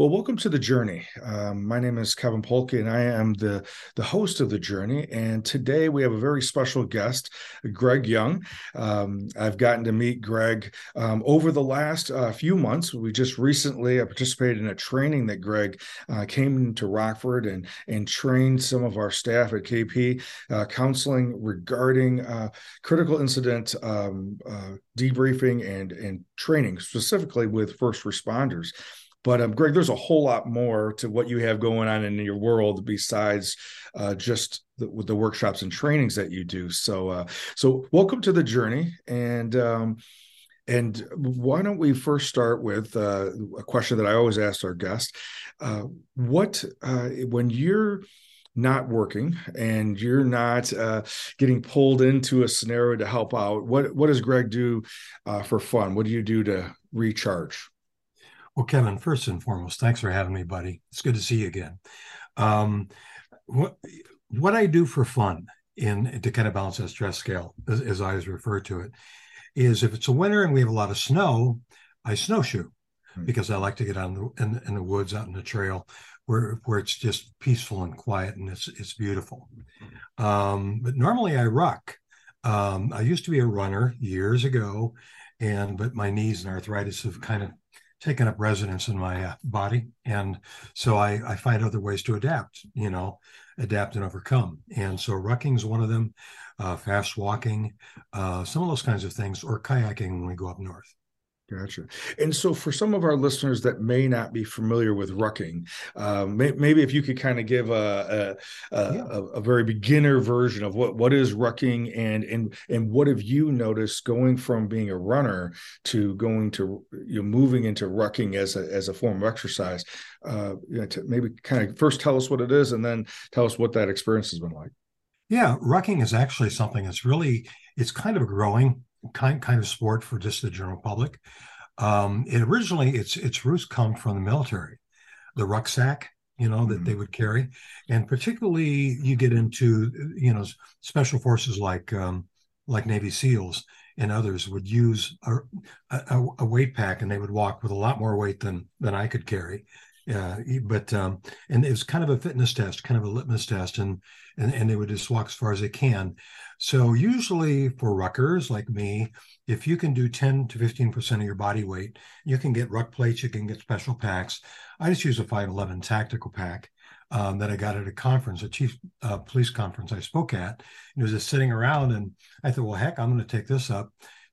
Well, welcome to The Journey. My name is Kevin Polke, and I am the host of The Journey. And today we have a very special guest, Greg Young. I've gotten to meet Greg over the last few months. We just recently participated in a training that Greg came to Rockford and trained some of our staff at KP counseling regarding critical incident debriefing and training, specifically with first responders. But Greg, there's a whole lot more to what you have going on in your world besides just the workshops and trainings that you do. So welcome to The Journey. And why don't we first start with a question that I always ask our guests: when you're not working and you're not getting pulled into a scenario to help out, what does Greg do for fun? What do you do to recharge? Well, Kevin, first and foremost, thanks for having me, buddy. It's good to see you again. What I do for fun to kind of balance that stress scale, as I always refer to it, is if it's a winter and we have a lot of snow, I snowshoe because I like to get out in the woods, out in the trail where it's just peaceful and quiet and it's beautiful. But normally I ruck. I used to be a runner years ago, but my knees and arthritis have kind of taken up residence in my body. And so I find other ways to adapt and overcome. And so rucking is one of them, fast walking, some of those kinds of things, or kayaking when we go up north. Gotcha. And so for some of our listeners that may not be familiar with rucking, maybe if you could kind of give a very beginner version of what is rucking and what have you noticed going from being a runner to going to moving into rucking as a form of exercise. Maybe kind of first tell us what it is and then tell us what that experience has been like. Yeah, rucking is actually something that's really, it's kind of a growing kind of sport for just the general public. Originally, its roots come from the military, the rucksack, that they would carry. And particularly you get into, special forces like Navy SEALs and others would use a weight pack, and they would walk with a lot more weight than I could carry. But it was kind of a fitness test, kind of a litmus test, and they would just walk as far as they can. So usually for ruckers like me, if you can do 10 to 15% of your body weight, you can get ruck plates, you can get special packs. I just use a 511 tactical pack that I got at a conference, a chief police conference I spoke at. And it was just sitting around, and I thought, well, heck, I'm going to take this up.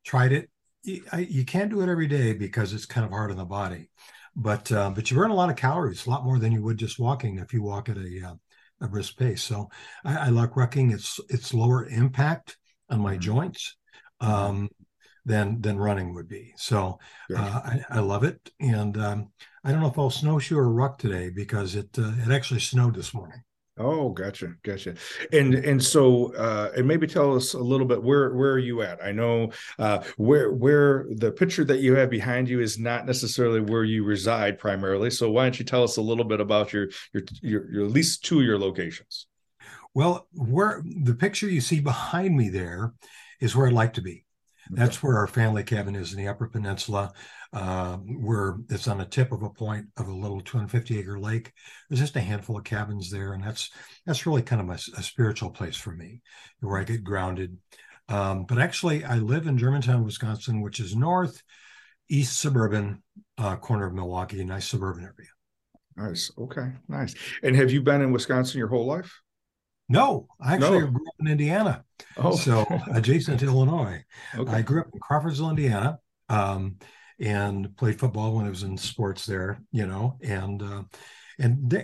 Tried it. You can't do it every day because it's kind of hard on the body. But you burn a lot of calories, a lot more than you would brisk walking if you walk at a brisk pace. So I like rucking. It's lower impact on my joints than running would be. So I love it. And I don't know if I'll snowshoe or ruck today because it actually snowed this morning. Oh, gotcha. And so maybe tell us a little bit where are you at? I know where the picture that you have behind you is not necessarily where you reside primarily. So why don't you tell us a little bit about your at least two of your locations? Well, where the picture you see behind me there is where I'd like to be. That's where our family cabin is in the Upper Peninsula, where it's on the tip of a point of a little 250-acre lake. There's just a handful of cabins there, and that's really kind of a spiritual place for me, where I get grounded. But actually, I live in Germantown, Wisconsin, which is northeast suburban corner of Milwaukee, a nice suburban area. Nice. Okay, nice. And have you been in Wisconsin your whole life? No, I actually grew up in Indiana, so adjacent to Illinois. Okay. I grew up in Crawfordsville, Indiana, and played football when I was in sports there, and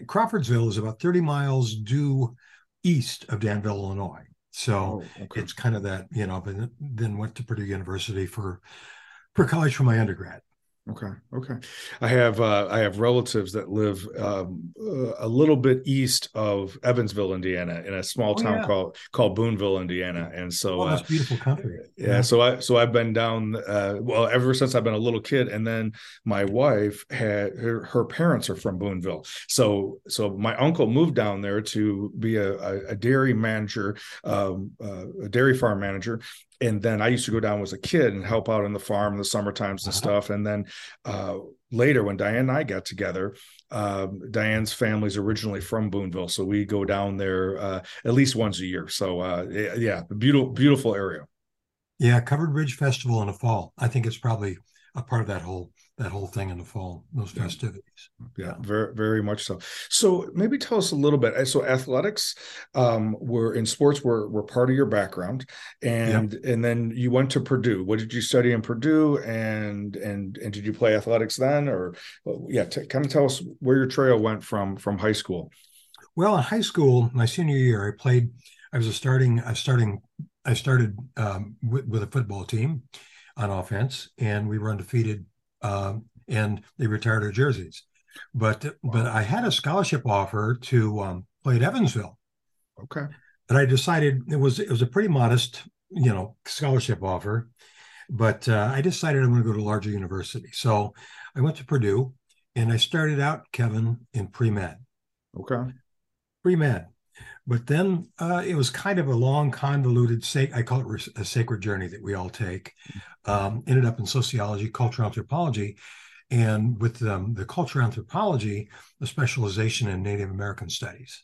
Crawfordsville is about 30 miles due east of Danville, Illinois. So it's kind of that, but then went to Purdue University for college for my undergrad. Okay. I have relatives that live a little bit east of Evansville, Indiana, in a small town called Boonville, Indiana, and so that's beautiful country. Yeah. So I've been down ever since I've been a little kid, and then my wife had her parents are from Boonville, so my uncle moved down there to be a dairy manager, a dairy farm manager. And then I used to go down as a kid and help out on the farm in the summer times and stuff. And then later when Diane and I got together, Diane's family's originally from Boonville, so we go down there at least once a year. So yeah, beautiful area. Yeah, Covered Ridge Festival in the fall. I think it's probably a part of that whole thing in the fall, those festivities. Yeah, very, very much so. So maybe tell us a little bit. So athletics were part of your background, and and then you went to Purdue. What did you study in Purdue, and did you play athletics then? Or kind of tell us where your trail went from high school. Well, in high school, my senior year, I started with a football team on offense, and we were undefeated. And they retired our jerseys, but I had a scholarship offer to play at Evansville. Okay. But I decided it was a pretty modest, scholarship offer, but I decided I want to go to a larger university. So I went to Purdue, and I started out, Kevin, in pre-med. Okay. Pre-med. But then it was kind of a long, convoluted, I call it a sacred journey that we all take. Ended up in sociology, cultural anthropology. And with the cultural anthropology, a specialization in Native American studies.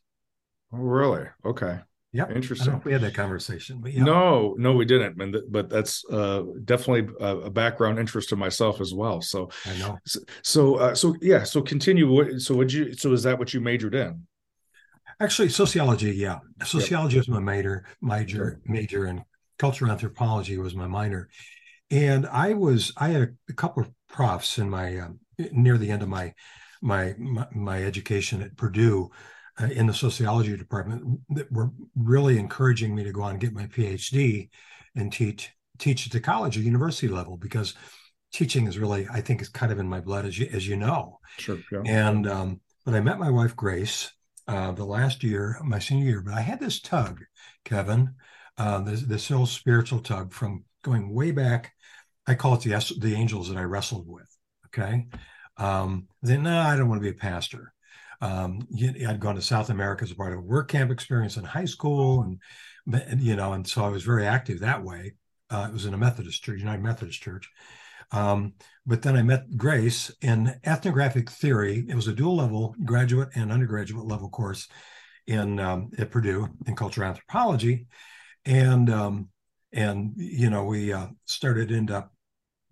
Oh, really? Okay. Yep. Interesting. I don't know if we had that conversation. But No, we didn't. And but that's definitely a background interest of myself as well. So I know. So continue. So is that what you majored in? Actually, sociology, yeah. Sociology was my major, and cultural anthropology was my minor. And I had a couple of profs in my near the end of my education at Purdue in the sociology department that were really encouraging me to go on and get my PhD and teach at the college or university level, because teaching is really, I think, is kind of in my blood, as you know. Sure. Yeah. And but I met my wife, Grace, the last year, my senior year, but I had this tug, Kevin, this little spiritual tug from going way back. I call it the angels that I wrestled with. Okay. I don't want to be a pastor. I'd gone to South America as part of a work camp experience in high school, and so I was very active that way. It was in a Methodist church, United Methodist Church. But then I met Grace in ethnographic theory. It was a dual level graduate and undergraduate level course at Purdue in cultural anthropology. And we ended up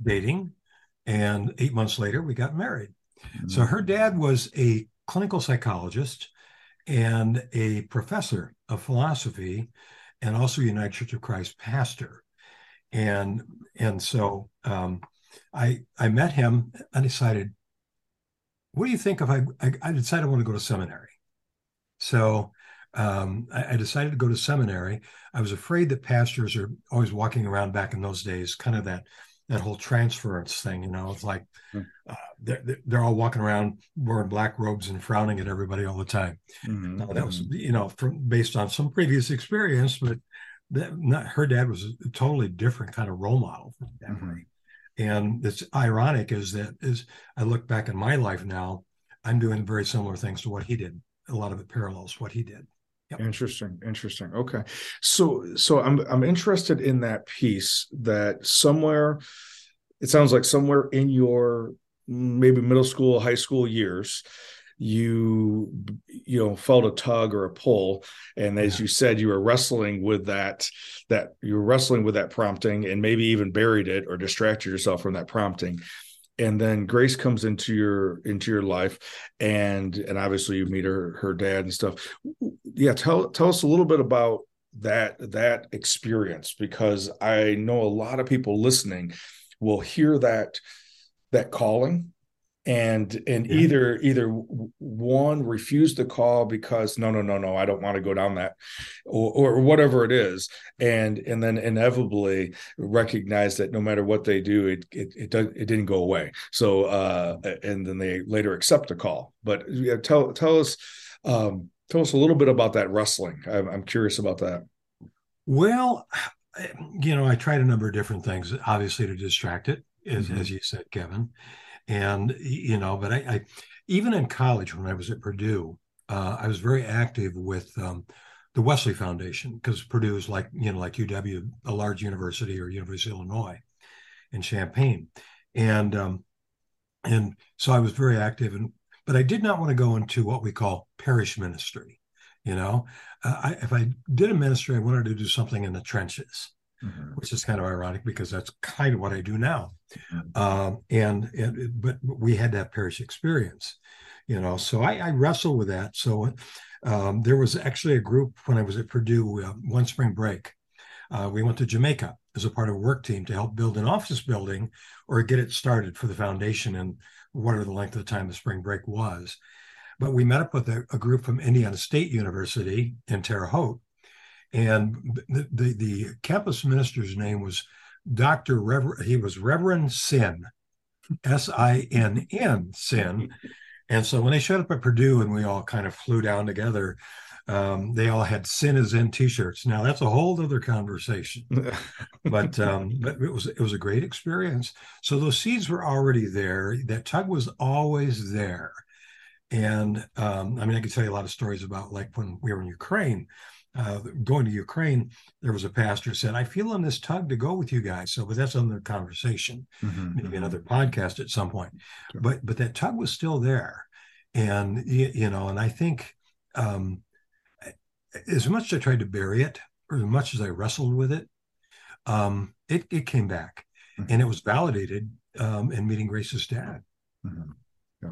dating, and 8 months later we got married. Mm-hmm. So her dad was a clinical psychologist and a professor of philosophy, and also United Church of Christ pastor. And so, I met him and decided, what do you think if I decided I want to go to seminary? So I decided to go to seminary. I was afraid that pastors are always walking around back in those days, kind of that whole transference thing. It's like they're all walking around wearing black robes and frowning at everybody all the time. Mm-hmm. Now, that was, based on some previous experience, but her dad was a totally different kind of role model from that. Mm-hmm. And it's ironic is I look back in my life now, I'm doing very similar things to what he did. A lot of it parallels what he did. Yep. Interesting. Okay. So I'm interested in that piece that somewhere, it sounds like somewhere in your maybe middle school, high school years, you felt a tug or a pull, and as you said, you were wrestling with that prompting, and maybe even buried it or distracted yourself from that prompting. And then Grace comes into your life, and obviously you meet her dad and stuff. Yeah, tell us a little bit about that experience, because I know a lot of people listening will hear that calling. And either one refused the call because no, I don't want to go down that, or whatever it is, and then inevitably recognize that no matter what they do, it didn't go away. So and then they later accept the call. But tell us a little bit about that wrestling. I'm curious about that. Well, I tried a number of different things, obviously, to distract it, as you said, Kevin. And, but I even in college, when I was at Purdue, I was very active with the Wesley Foundation, because Purdue is like UW, a large university, or University of Illinois in Champaign. And And so I was very active, but I did not want to go into what we call parish ministry. You know, if I did a ministry, I wanted to do something in the trenches, mm-hmm. which is kind of ironic because that's kind of what I do now. Mm-hmm. But we had that parish experience, you know, so I wrestled with that. So there was actually a group when I was at Purdue one spring break. We went to Jamaica as a part of a work team to help build an office building or get it started for the foundation and whatever the length of the time the spring break was. But we met up with a group from Indiana State University in Terre Haute, and the campus minister's name was Reverend Sin, S-I-N-N, Sin. And so when they showed up at Purdue and we all kind of flew down together, they all had Sin is in t-shirts. Now that's a whole other conversation, but it was a great experience. So those seeds were already there. That tug was always there. And I mean, I could tell you a lot of stories about like when we were in Ukraine, going to Ukraine, there was a pastor who said, I feel on this tug to go with you guys. So, but that's another conversation, maybe another podcast at some point, sure. but that tug was still there. And, you know, and I think, as much as I tried to bury it, or as much as I wrestled with it, it came back, mm-hmm. and it was validated in meeting Grace's dad. Mm-hmm. Yeah.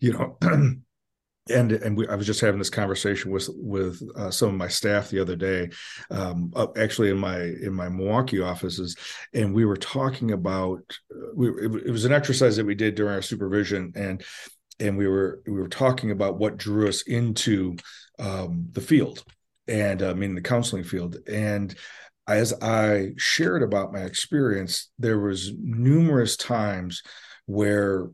You know, I was just having this conversation with some of my staff the other day, actually in my Milwaukee offices, and we were talking about it was an exercise that we did during our supervision, and we were talking about what drew us into the field, and I mean the counseling field. And as I shared about my experience, there was numerous times where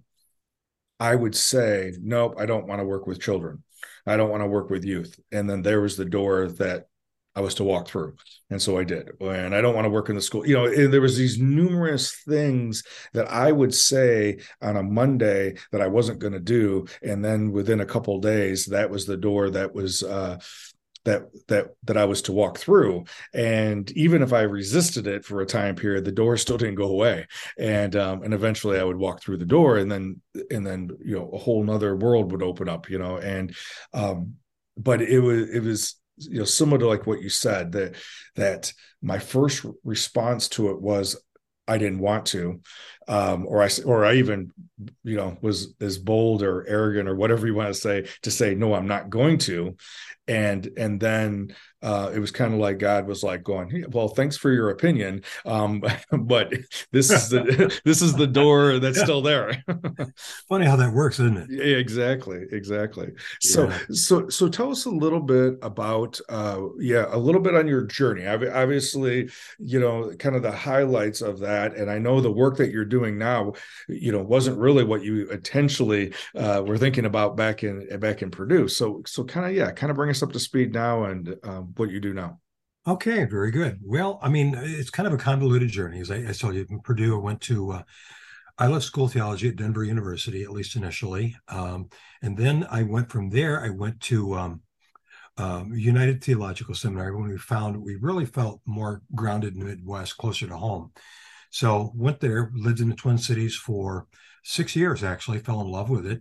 I would say, nope, I don't want to work with children. I don't want to work with youth. And then there was the door that I was to walk through. And so I did. And I don't want to work in the school. You know, there was these numerous things that I would say on a Monday that I wasn't going to do. And then within a couple of days, that was the door that was that I was to walk through. And even if I resisted it for a time period, the door still didn't go away. And eventually I would walk through the door, and then, you know, a whole nother world would open up, you know, but it was, you know, similar to like what you said, that my first response to it was, I didn't want to, or I even, you know, was as bold or arrogant or whatever you want to say, no, I'm not going to. And then it was kind of like God was like going, hey, well, thanks for your opinion. But this is the door that's still there. Funny how that works, isn't it? Yeah, exactly. Yeah. So tell us a little bit about, a little bit on your journey. Obviously, you know, kind of the highlights of that. And I know the work that you're doing now, you know, wasn't really what you intentionally were thinking about back in Purdue. So kind of bring us up to speed now and what you do now. Okay, very good. Well, I mean, it's kind of a convoluted journey. As I told you, in Purdue, I went to, I left school theology at Denver University, at least initially. And then I went from there, I went to United Theological Seminary when we really felt more grounded in the Midwest, closer to home. So went there, lived in the Twin Cities for 6 years, actually, fell in love with it.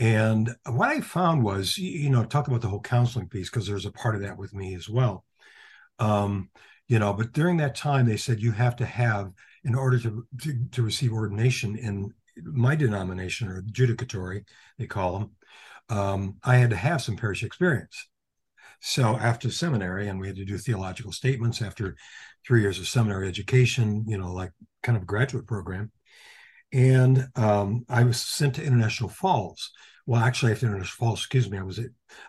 And what I found was, you know, talk about the whole counseling piece, because there's a part of that with me as well. You know, but during that time, they said you have to have, in order to receive ordination in my denomination, or judicatory, they call them, I had to have some parish experience. So after seminary, and we had to do theological statements after 3 years of seminary education, you know, like kind of a graduate program. And I was sent to International Falls. Well, actually, after International Falls,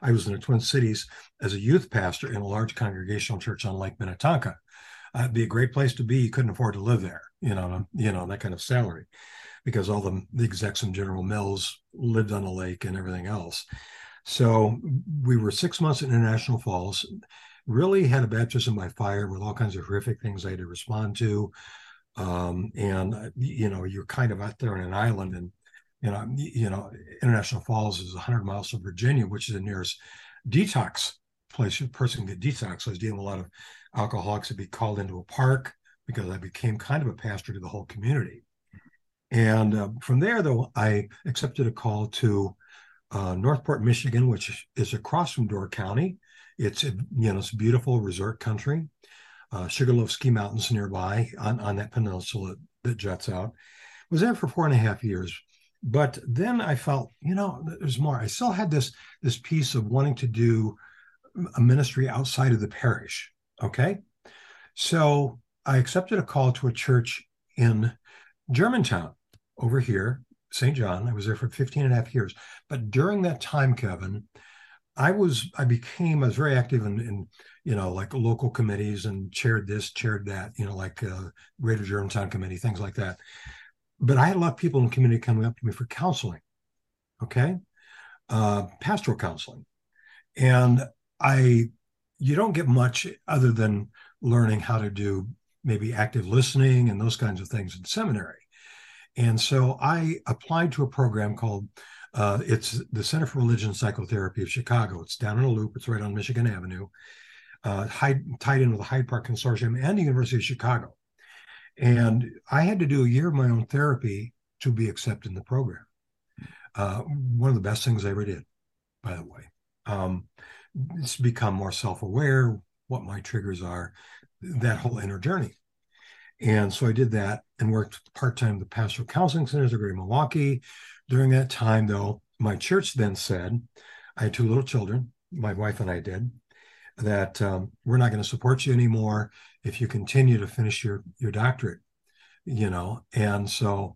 I was in the Twin Cities as a youth pastor in a large congregational church on Lake Minnetonka. It'd be a great place to be. You couldn't afford to live there, you know, that kind of salary, because all the execs and General Mills lived on the lake and everything else. So we were 6 months in International Falls. Really had a baptism by fire with all kinds of horrific things I had to respond to. And you know, you're kind of out there on an island, and you know, International Falls is 100 miles from Virginia, which is the nearest detox place a person can get detox. So I was dealing with a lot of alcoholics that'd be called into a park, because I became kind of a pastor to the whole community. And from there, though, I accepted a call to Northport, Michigan, which is across from Door County. It's, you know, it's beautiful resort country. Sugarloaf Ski Mountains nearby on that peninsula that juts out. Was there for 4.5 years. But then I felt, you know, there's more. I still had this piece of wanting to do a ministry outside of the parish, okay? So I accepted a call to a church in Germantown over here, St. John. I was there for 15.5 years. But during that time, Kevin, I was very active in, you know, like local committees and chaired this, chaired that, you know, like Greater Germantown Committee, things like that. But I had a lot of people in the community coming up to me for counseling, okay, pastoral counseling. And you don't get much other than learning how to do maybe active listening and those kinds of things in seminary. And so I applied to a program called, it's the Center for Religion and Psychotherapy of Chicago. It's down in a loop. It's right on Michigan Avenue, tied in with the Hyde Park Consortium and the University of Chicago. And I had to do a year of my own therapy to be accepted in the program. One of the best things I ever did, by the way. It's become more self-aware, what my triggers are, that whole inner journey. And so I did that and worked part-time at the Pastoral Counseling Center in Milwaukee. During that time, though, my church then said, I had 2 little children, my wife and I did, that we're not going to support you anymore if you continue to finish your doctorate, you know. And so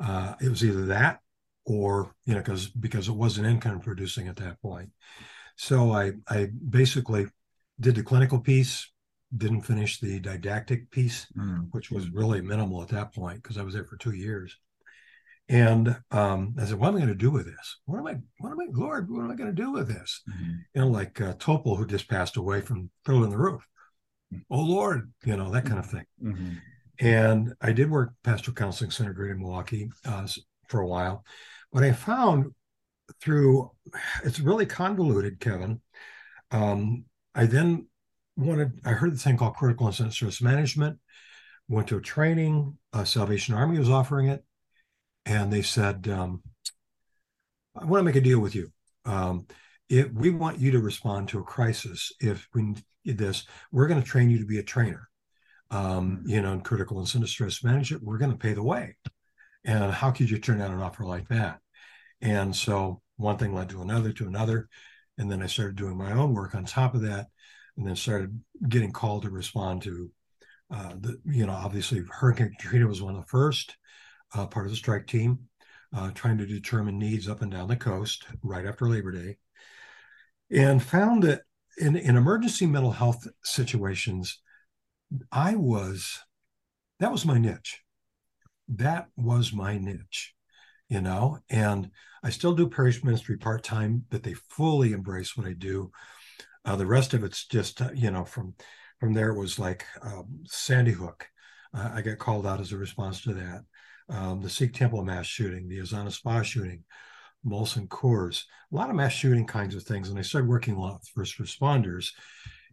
it was either that or, you know, because it wasn't income producing at that point. So I basically did the clinical piece, didn't finish the didactic piece, which was really minimal at that point because I was there for 2 years. And I said, what am I going to do with this? Lord, what am I going to do with this? Mm-hmm. You know, like Topol, who just passed away from Fiddle on the Roof. Oh, Lord, you know, that kind of thing. Mm-hmm. And I did work Pastoral Counseling Center in Milwaukee for a while. What I found through, it's really convoluted, Kevin. I heard this thing called critical incident stress management, went to a training, Salvation Army was offering it. And they said, I want to make a deal with you. We want you to respond to a crisis. If we need this, we're going to train you to be a trainer, you know, in critical incident stress management. We're going to pay the way. And how could you turn down an offer like that? And so one thing led to another. And then I started doing my own work on top of that, and then started getting called to respond to, you know, obviously Hurricane Katrina was one of the first. Part of the strike team, trying to determine needs up and down the coast right after Labor Day, and found that in emergency mental health situations, that was my niche. That was my niche, you know, and I still do parish ministry part-time, but they fully embrace what I do. The rest of it's just, you know, from there it was like Sandy Hook. I got called out as a response to that. The Sikh Temple mass shooting, the Azana Spa shooting, Molson Coors, a lot of mass shooting kinds of things. And I started working a lot with first responders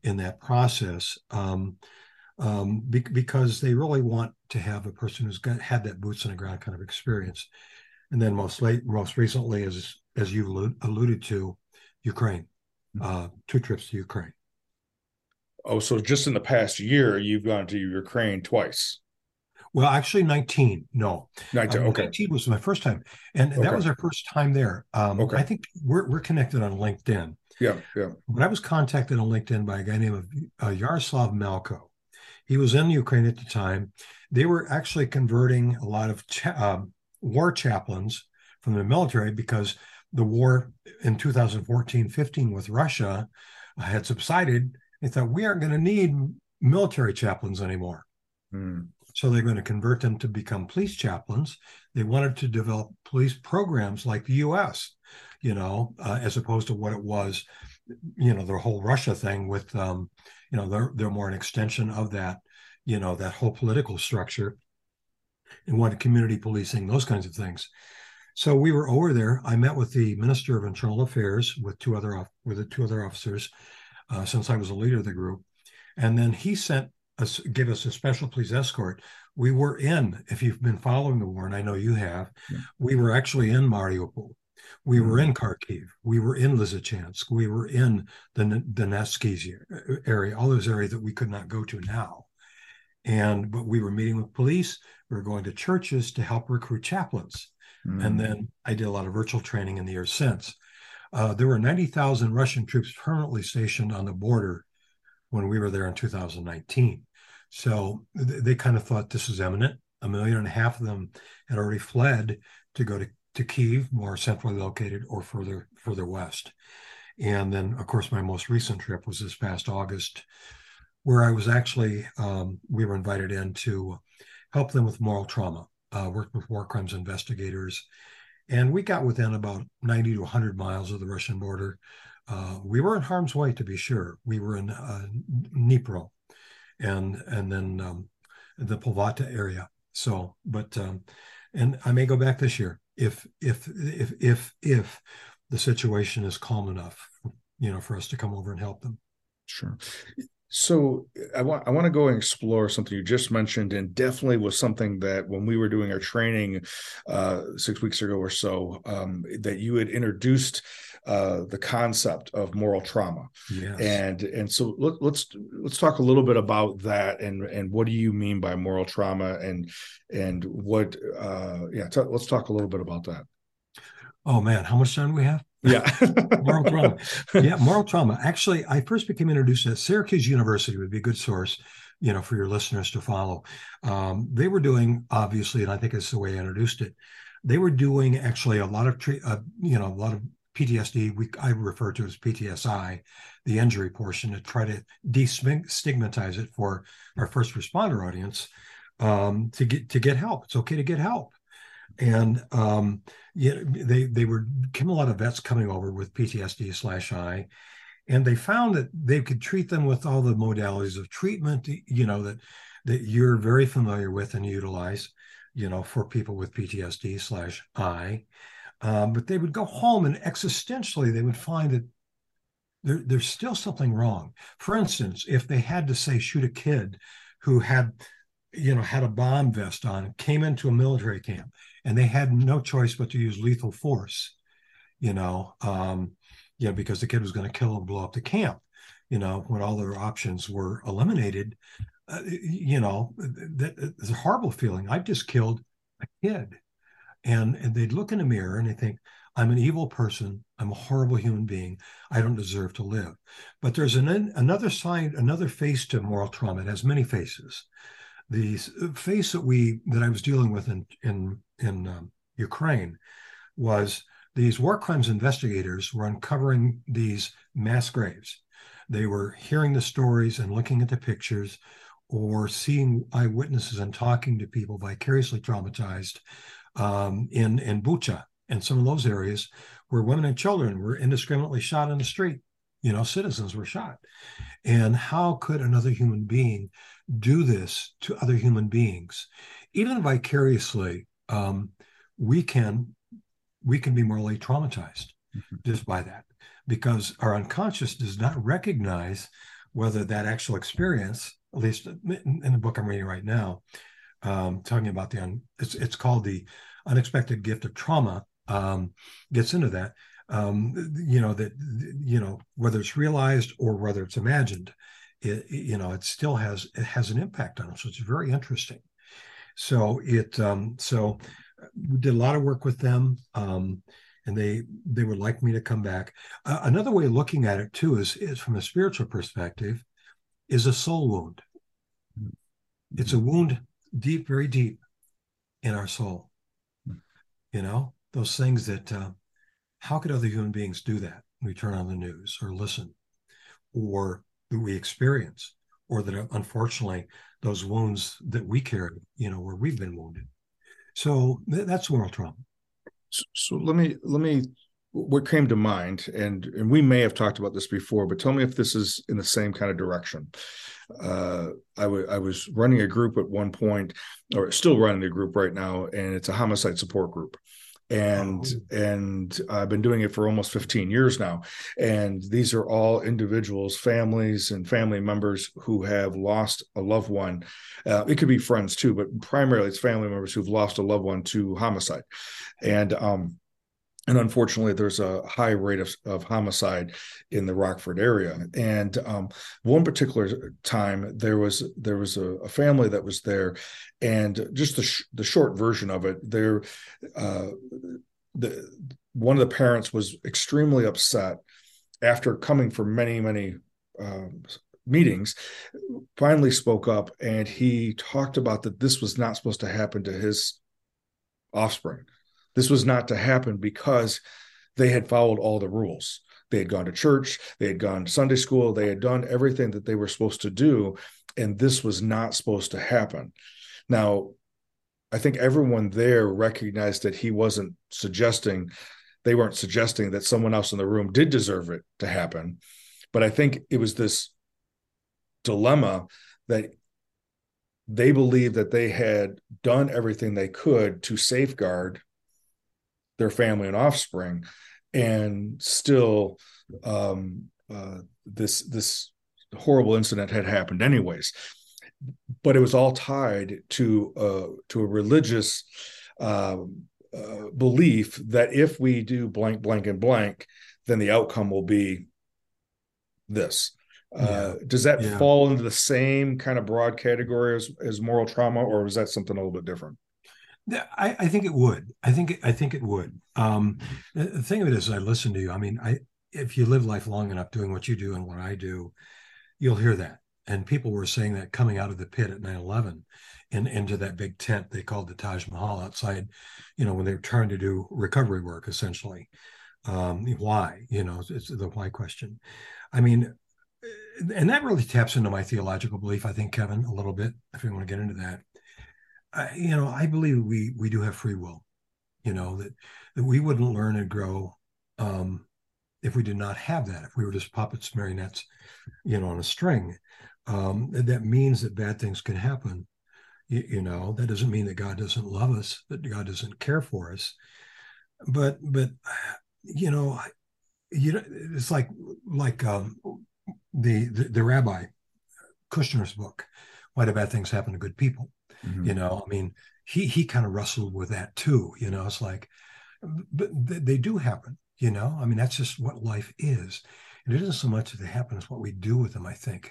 in that process because they really want to have a person who's had that boots on the ground kind of experience. And then most recently, as you alluded to, Ukraine, 2 trips to Ukraine. Oh, so just in the past year, you've gone to Ukraine twice. Well, actually 19. No. 19, okay. 19 was my first time. And that was our first time there. Okay. I think we're connected on LinkedIn. Yeah, yeah. But I was contacted on LinkedIn by a guy named Yaroslav Malko. He was in Ukraine at the time. They were actually converting a lot of war chaplains from the military because the war in 2014-15 with Russia had subsided. They thought, we aren't going to need military chaplains anymore. Mm. So they're going to convert them to become police chaplains. They wanted to develop police programs like the U.S., you know, as opposed to what it was, you know, the whole Russia thing with, you know, they're more an extension of that, you know, that whole political structure, and wanted community policing, those kinds of things. So we were over there. I met with the Minister of Internal Affairs with two other officers, since I was a leader of the group. And then he sent gave us a special police escort. We were in, if you've been following the war, and I know you have, yeah. We were actually in Mariupol. We were in Kharkiv. We were in Lysychansk. We were in the Donetsk area, all those areas that we could not go to now. But we were meeting with police. We were going to churches to help recruit chaplains. Mm. And then I did a lot of virtual training in the years since. There were 90,000 Russian troops permanently stationed on the border when we were there in 2019. So they kind of thought this was imminent. 1.5 million of them had already fled to go to Kyiv, more centrally located, or further west. And then, of course, my most recent trip was this past August, where I was actually, we were invited in to help them with moral trauma, worked with war crimes investigators. And we got within about 90 to 100 miles of the Russian border. We were in harm's way, to be sure. We were in Dnipro and then the Poltava area. So, but, and I may go back this year. If the situation is calm enough, you know, for us to come over and help them. Sure. So I want to go and explore something you just mentioned, and definitely was something that when we were doing our training 6 weeks ago or so, that you had introduced the concept of moral trauma. Yes. And so let's talk a little bit about that, and what do you mean by moral trauma, and what let's talk a little bit about that. Oh man, how much time do we have? Yeah. Moral trauma. Yeah, moral trauma. Actually, I first became introduced at Syracuse University, would be a good source, you know, for your listeners to follow. They were doing, obviously, and I think that's the way I introduced it, they were doing actually a lot of, a lot of PTSD, I refer to it as PTSI, the injury portion, to try to destigmatize it for our first responder audience, to get help. It's okay to get help. And came a lot of vets coming over with PTSD/I, and they found that they could treat them with all the modalities of treatment, you know, that you're very familiar with and utilize, you know, for people with PTSD/I. But they would go home and existentially they would find that there's still something wrong. For instance, if they had to say shoot a kid who had a bomb vest on, came into a military camp, and they had no choice but to use lethal force, because the kid was going to kill and blow up the camp, when all their options were eliminated, it's a horrible feeling. I've just killed a kid. And they'd look in a mirror and they think, I'm an evil person. I'm a horrible human being. I don't deserve to live. But there's another side, another face to moral trauma. It has many faces. The face that I was dealing with in Ukraine was these war crimes investigators were uncovering these mass graves. They were hearing the stories and looking at the pictures, or seeing eyewitnesses and talking to people vicariously traumatized in Bucha and some of those areas where women and children were indiscriminately shot on the street. Citizens were shot. And how could another human being do this to other human beings? Even vicariously, we can be morally traumatized just by that, because our unconscious does not recognize whether that actual experience, at least in the book I'm reading right now, talking about it's called The Unexpected Gift of Trauma, gets into that. Whether it's realized or whether it's imagined, it still has an impact on us. So it's very interesting. So so we did a lot of work with them, and they would like me to come back. Another way of looking at it too is from a spiritual perspective, is a soul wound. It's a wound deep, very deep in our soul. Those things that, how could other human beings do that? We turn on the news or listen, or that we experience, or that unfortunately those wounds that we carry, where we've been wounded. So that's moral trauma. So let me, what came to mind, and we may have talked about this before, but tell me if this is in the same kind of direction. I was running a group at one point, or still running a group right now, and it's a homicide support group. And I've been doing it for almost 15 years now. And these are all individuals, families, and family members who have lost a loved one. It could be friends too, but primarily it's family members who've lost a loved one to homicide. And unfortunately, there's a high rate of homicide in the Rockford area. And one particular time, there was a family that was there, and just the short version of it, one of the parents was extremely upset after coming for many meetings, finally spoke up, and he talked about that this was not supposed to happen to his offspring. This was not to happen because they had followed all the rules. They had gone to church. They had gone to Sunday school. They had done everything that they were supposed to do, and this was not supposed to happen. Now, I think everyone there recognized that they weren't suggesting that someone else in the room did deserve it to happen. But I think it was this dilemma that they believed that they had done everything they could to safeguard their family and offspring, and still this horrible incident had happened anyways. But it was all tied to a religious belief that if we do blank, blank, and blank, then the outcome will be this. Does that fall into the same kind of broad category as moral trauma, or is that something a little bit different? I think it would. I think it would. The thing of it is, I listen to you. I mean, if you live life long enough doing what you do and what I do, you'll hear that. And people were saying that coming out of the pit at 9/11 and into that big tent they called the Taj Mahal outside, when they were trying to do recovery work, essentially. Why? It's the why question. I mean, and that really taps into my theological belief, I think, Kevin, a little bit, if you want to get into that. I believe we do have free will, that we wouldn't learn and grow if we did not have that, if we were just puppets, marionettes, on a string. That means that bad things can happen. That doesn't mean that God doesn't love us, that God doesn't care for us. But it's like the Rabbi Kushner's book, Why Do Bad Things Happen to Good People? Mm-hmm. He kind of wrestled with that too, it's like, but they do happen, that's just what life is. And it isn't so much that they happen as what we do with them, I think,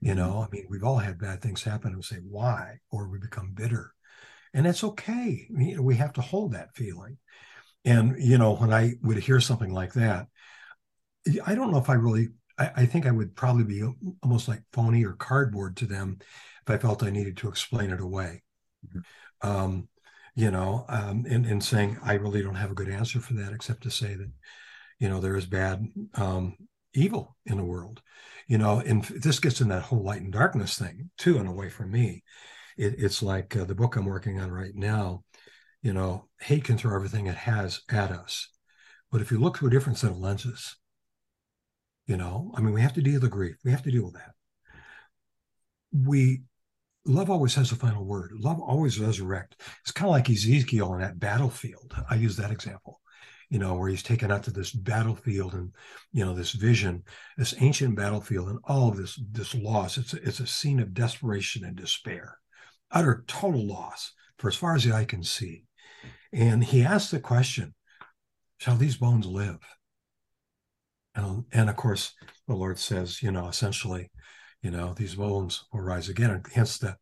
we've all had bad things happen and we say, why? Or we become bitter, and that's okay. We have to hold that feeling. And, when I would hear something like that, I don't know if I think I would probably be almost like phony or cardboard to them if I felt I needed to explain it away, and saying I really don't have a good answer for that, except to say that, there is bad evil in the world, and this gets in that whole light and darkness thing too, in a way for me. It's like the book I'm working on right now, hate can throw everything it has at us. But if you look through a different set of lenses, we have to deal with the grief. We have to deal with that. Love always has the final word. Love always resurrects. It's kind of like Ezekiel on that battlefield. I use that example, where he's taken out to this battlefield and, this vision, this ancient battlefield, and all of this loss. It's a scene of desperation and despair, utter total loss for as far as the eye can see. And he asks the question, shall these bones live? And of course, the Lord says, essentially, these bones will rise again. And hence the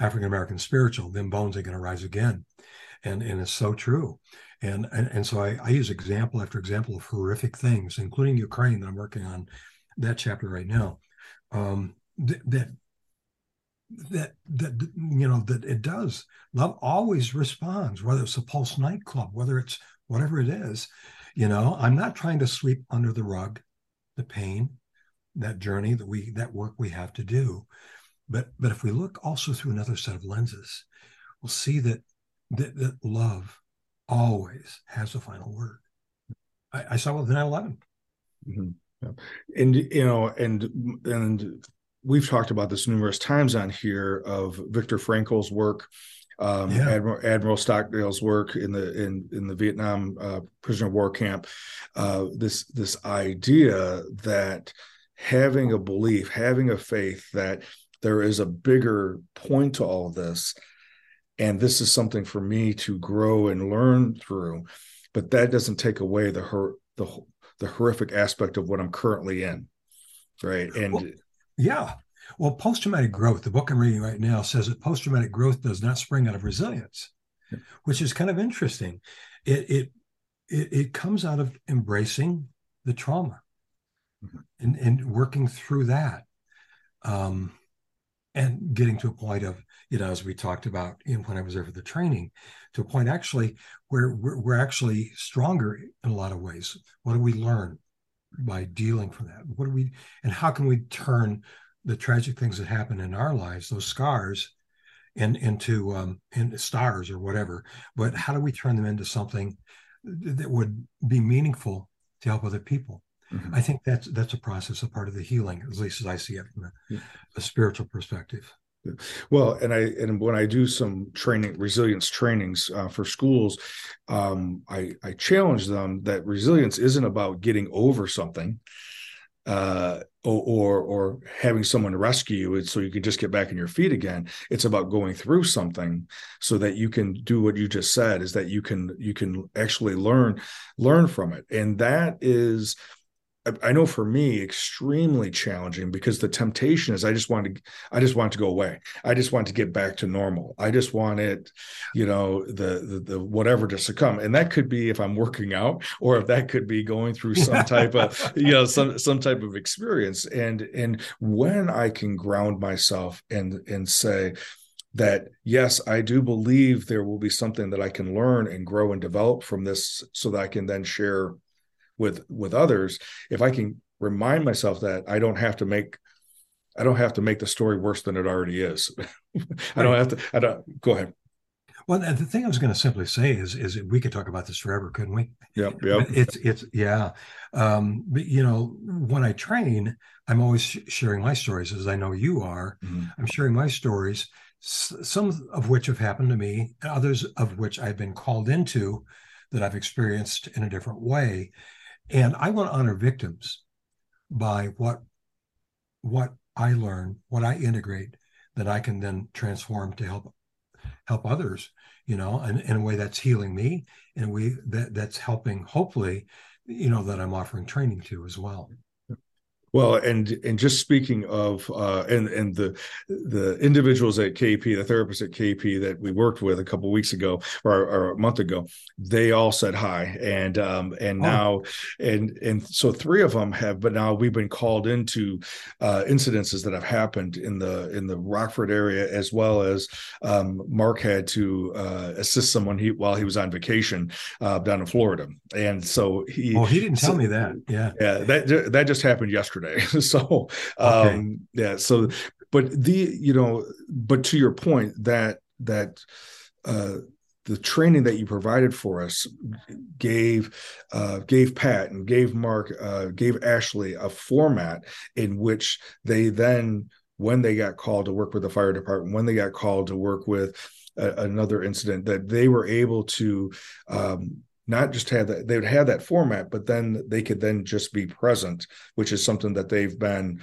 African-American spiritual, them bones are going to rise again. And it's so true. And so I use example after example of horrific things, including Ukraine, that I'm working on that chapter right now, that it does. Love always responds, whether it's a Pulse nightclub, whether it's whatever it is. I'm not trying to sweep under the rug the pain, that journey, that work we have to do. But if we look also through another set of lenses, we'll see that love always has the final word. I saw it with 9/11. Mm-hmm. And we've talked about this numerous times on here of Viktor Frankl's work. Admiral Stockdale's work in the Vietnam prisoner of war camp, this idea that having a belief, having a faith that there is a bigger point to all this, and this is something for me to grow and learn through, but that doesn't take away the horrific aspect of what I'm currently in, right? And Well, post-traumatic growth, the book I'm reading right now says that post-traumatic growth does not spring out of resilience, which is kind of interesting. It comes out of embracing the trauma and working through that, and getting to a point of, as we talked about when I was there for the training, to a point actually where we're actually stronger in a lot of ways. What do we learn by dealing from that? And how can we turn the tragic things that happen in our lives, those scars, into stars or whatever, but how do we turn them into something that would be meaningful to help other people? Mm-hmm. I think that's a process, a part of the healing, at least as I see it from a spiritual perspective. Well, and when I do some training, resilience trainings for schools, I challenge them that resilience isn't about getting over something, or having someone rescue you so you can just get back on your feet again. It's about going through something so that you can do what you just said, is that you can actually learn from it. And that is, I know for me, extremely challenging, because the temptation is I just want to go away. I just want to get back to normal. I just want it, the whatever to succumb. And that could be if I'm working out, or if that could be going through some type of, some type of experience. And when I can ground myself and say that, yes, I do believe there will be something that I can learn and grow and develop from this, so that I can then share with others. If I can remind myself that I don't have to make the story worse than it already is. Go ahead. Well, the thing I was going to simply say is that we could talk about this forever, couldn't we? Yep. It's. But when I train, I'm always sharing my stories, as I know you are. Mm-hmm. I'm sharing my stories, some of which have happened to me, and others of which I've been called into, that I've experienced in a different way. And I want to honor victims by what I learn, what I integrate, that I can then transform to help others, in a way that's healing me, in a way that's helping, hopefully, that I'm offering training to as well. Well, and just speaking of and the individuals at KP, the therapists at KP that we worked with a couple of weeks ago or a month ago, they all said hi, and now and so three of them have, but now we've been called into incidences that have happened in the Rockford area, as well as Mark had to assist someone while he was on vacation down in Florida, and so he didn't tell me that that just happened yesterday. So, okay. But to your point, that the training that you provided for us gave Pat and gave Mark, gave Ashley a format in which they then, when they got called to work with the fire department, when they got called to work with another incident, that they were able to, not just have that, they would have that format, but then they could then just be present, which is something that they've been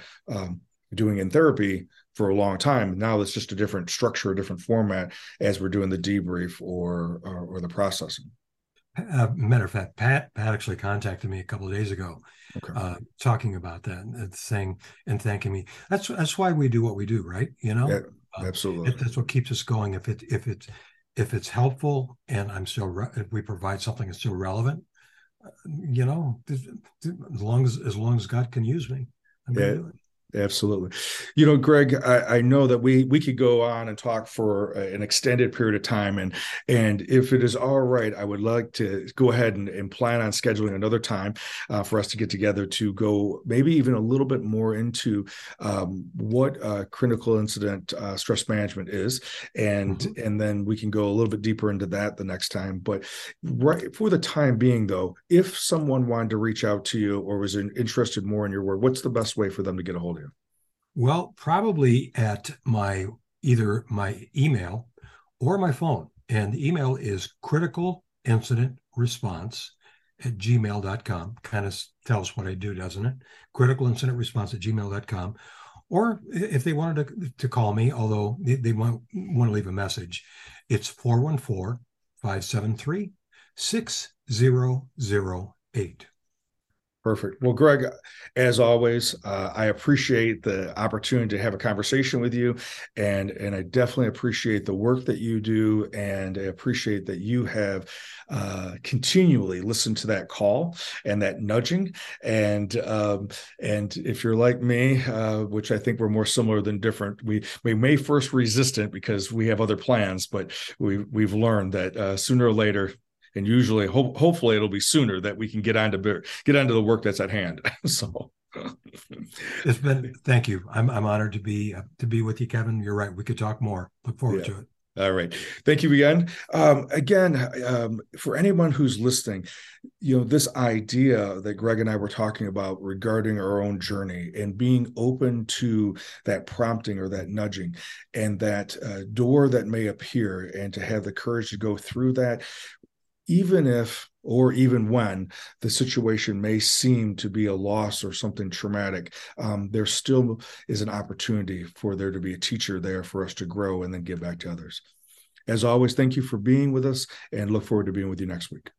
doing in therapy for a long time. Now it's just a different structure, a different format as we're doing the debrief or the processing. Matter of fact, Pat actually contacted me a couple of days ago, okay, talking about that and saying and thanking me. That's why we do what we do, right? Yeah, absolutely. That's what keeps us going. If it's helpful, and if we provide something that's still relevant, as long as God can use me, I'm going to do it. Absolutely. Greg, I know that we could go on and talk for an extended period of time, and if it is all right, I would like to go ahead and plan on scheduling another time for us to get together to go maybe even a little bit more into what critical incident stress management is, and then we can go a little bit deeper into that the next time. But right for the time being, though, if someone wanted to reach out to you or was interested more in your work, what's the best way for them to get a hold of you? Well, probably at my email or my phone. And the email is criticalincidentresponse@gmail.com. Kind of tells what I do, doesn't it? criticalincidentresponse@gmail.com. Or if they wanted to call me, although they want to leave a message, it's 414-573-6008. Perfect. Well, Greg, as always, I appreciate the opportunity to have a conversation with you, and I definitely appreciate the work that you do, and I appreciate that you have continually listened to that call and that nudging, and if you're like me, which I think we're more similar than different, we may first resist it because we have other plans, but we've learned that sooner or later. And usually, hopefully, it'll be sooner that we can get onto the work that's at hand. So, it's been. Thank you. I'm honored to be with you, Kevin. You're right. We could talk more. Look forward to it. All right. Thank you again. For anyone who's listening, you know, this idea that Greg and I were talking about regarding our own journey and being open to that prompting or that nudging and that door that may appear, and to have the courage to go through that. Even if, or even when, the situation may seem to be a loss or something traumatic, there still is an opportunity for there to be a teacher there for us to grow and then give back to others. As always, thank you for being with us, and look forward to being with you next week.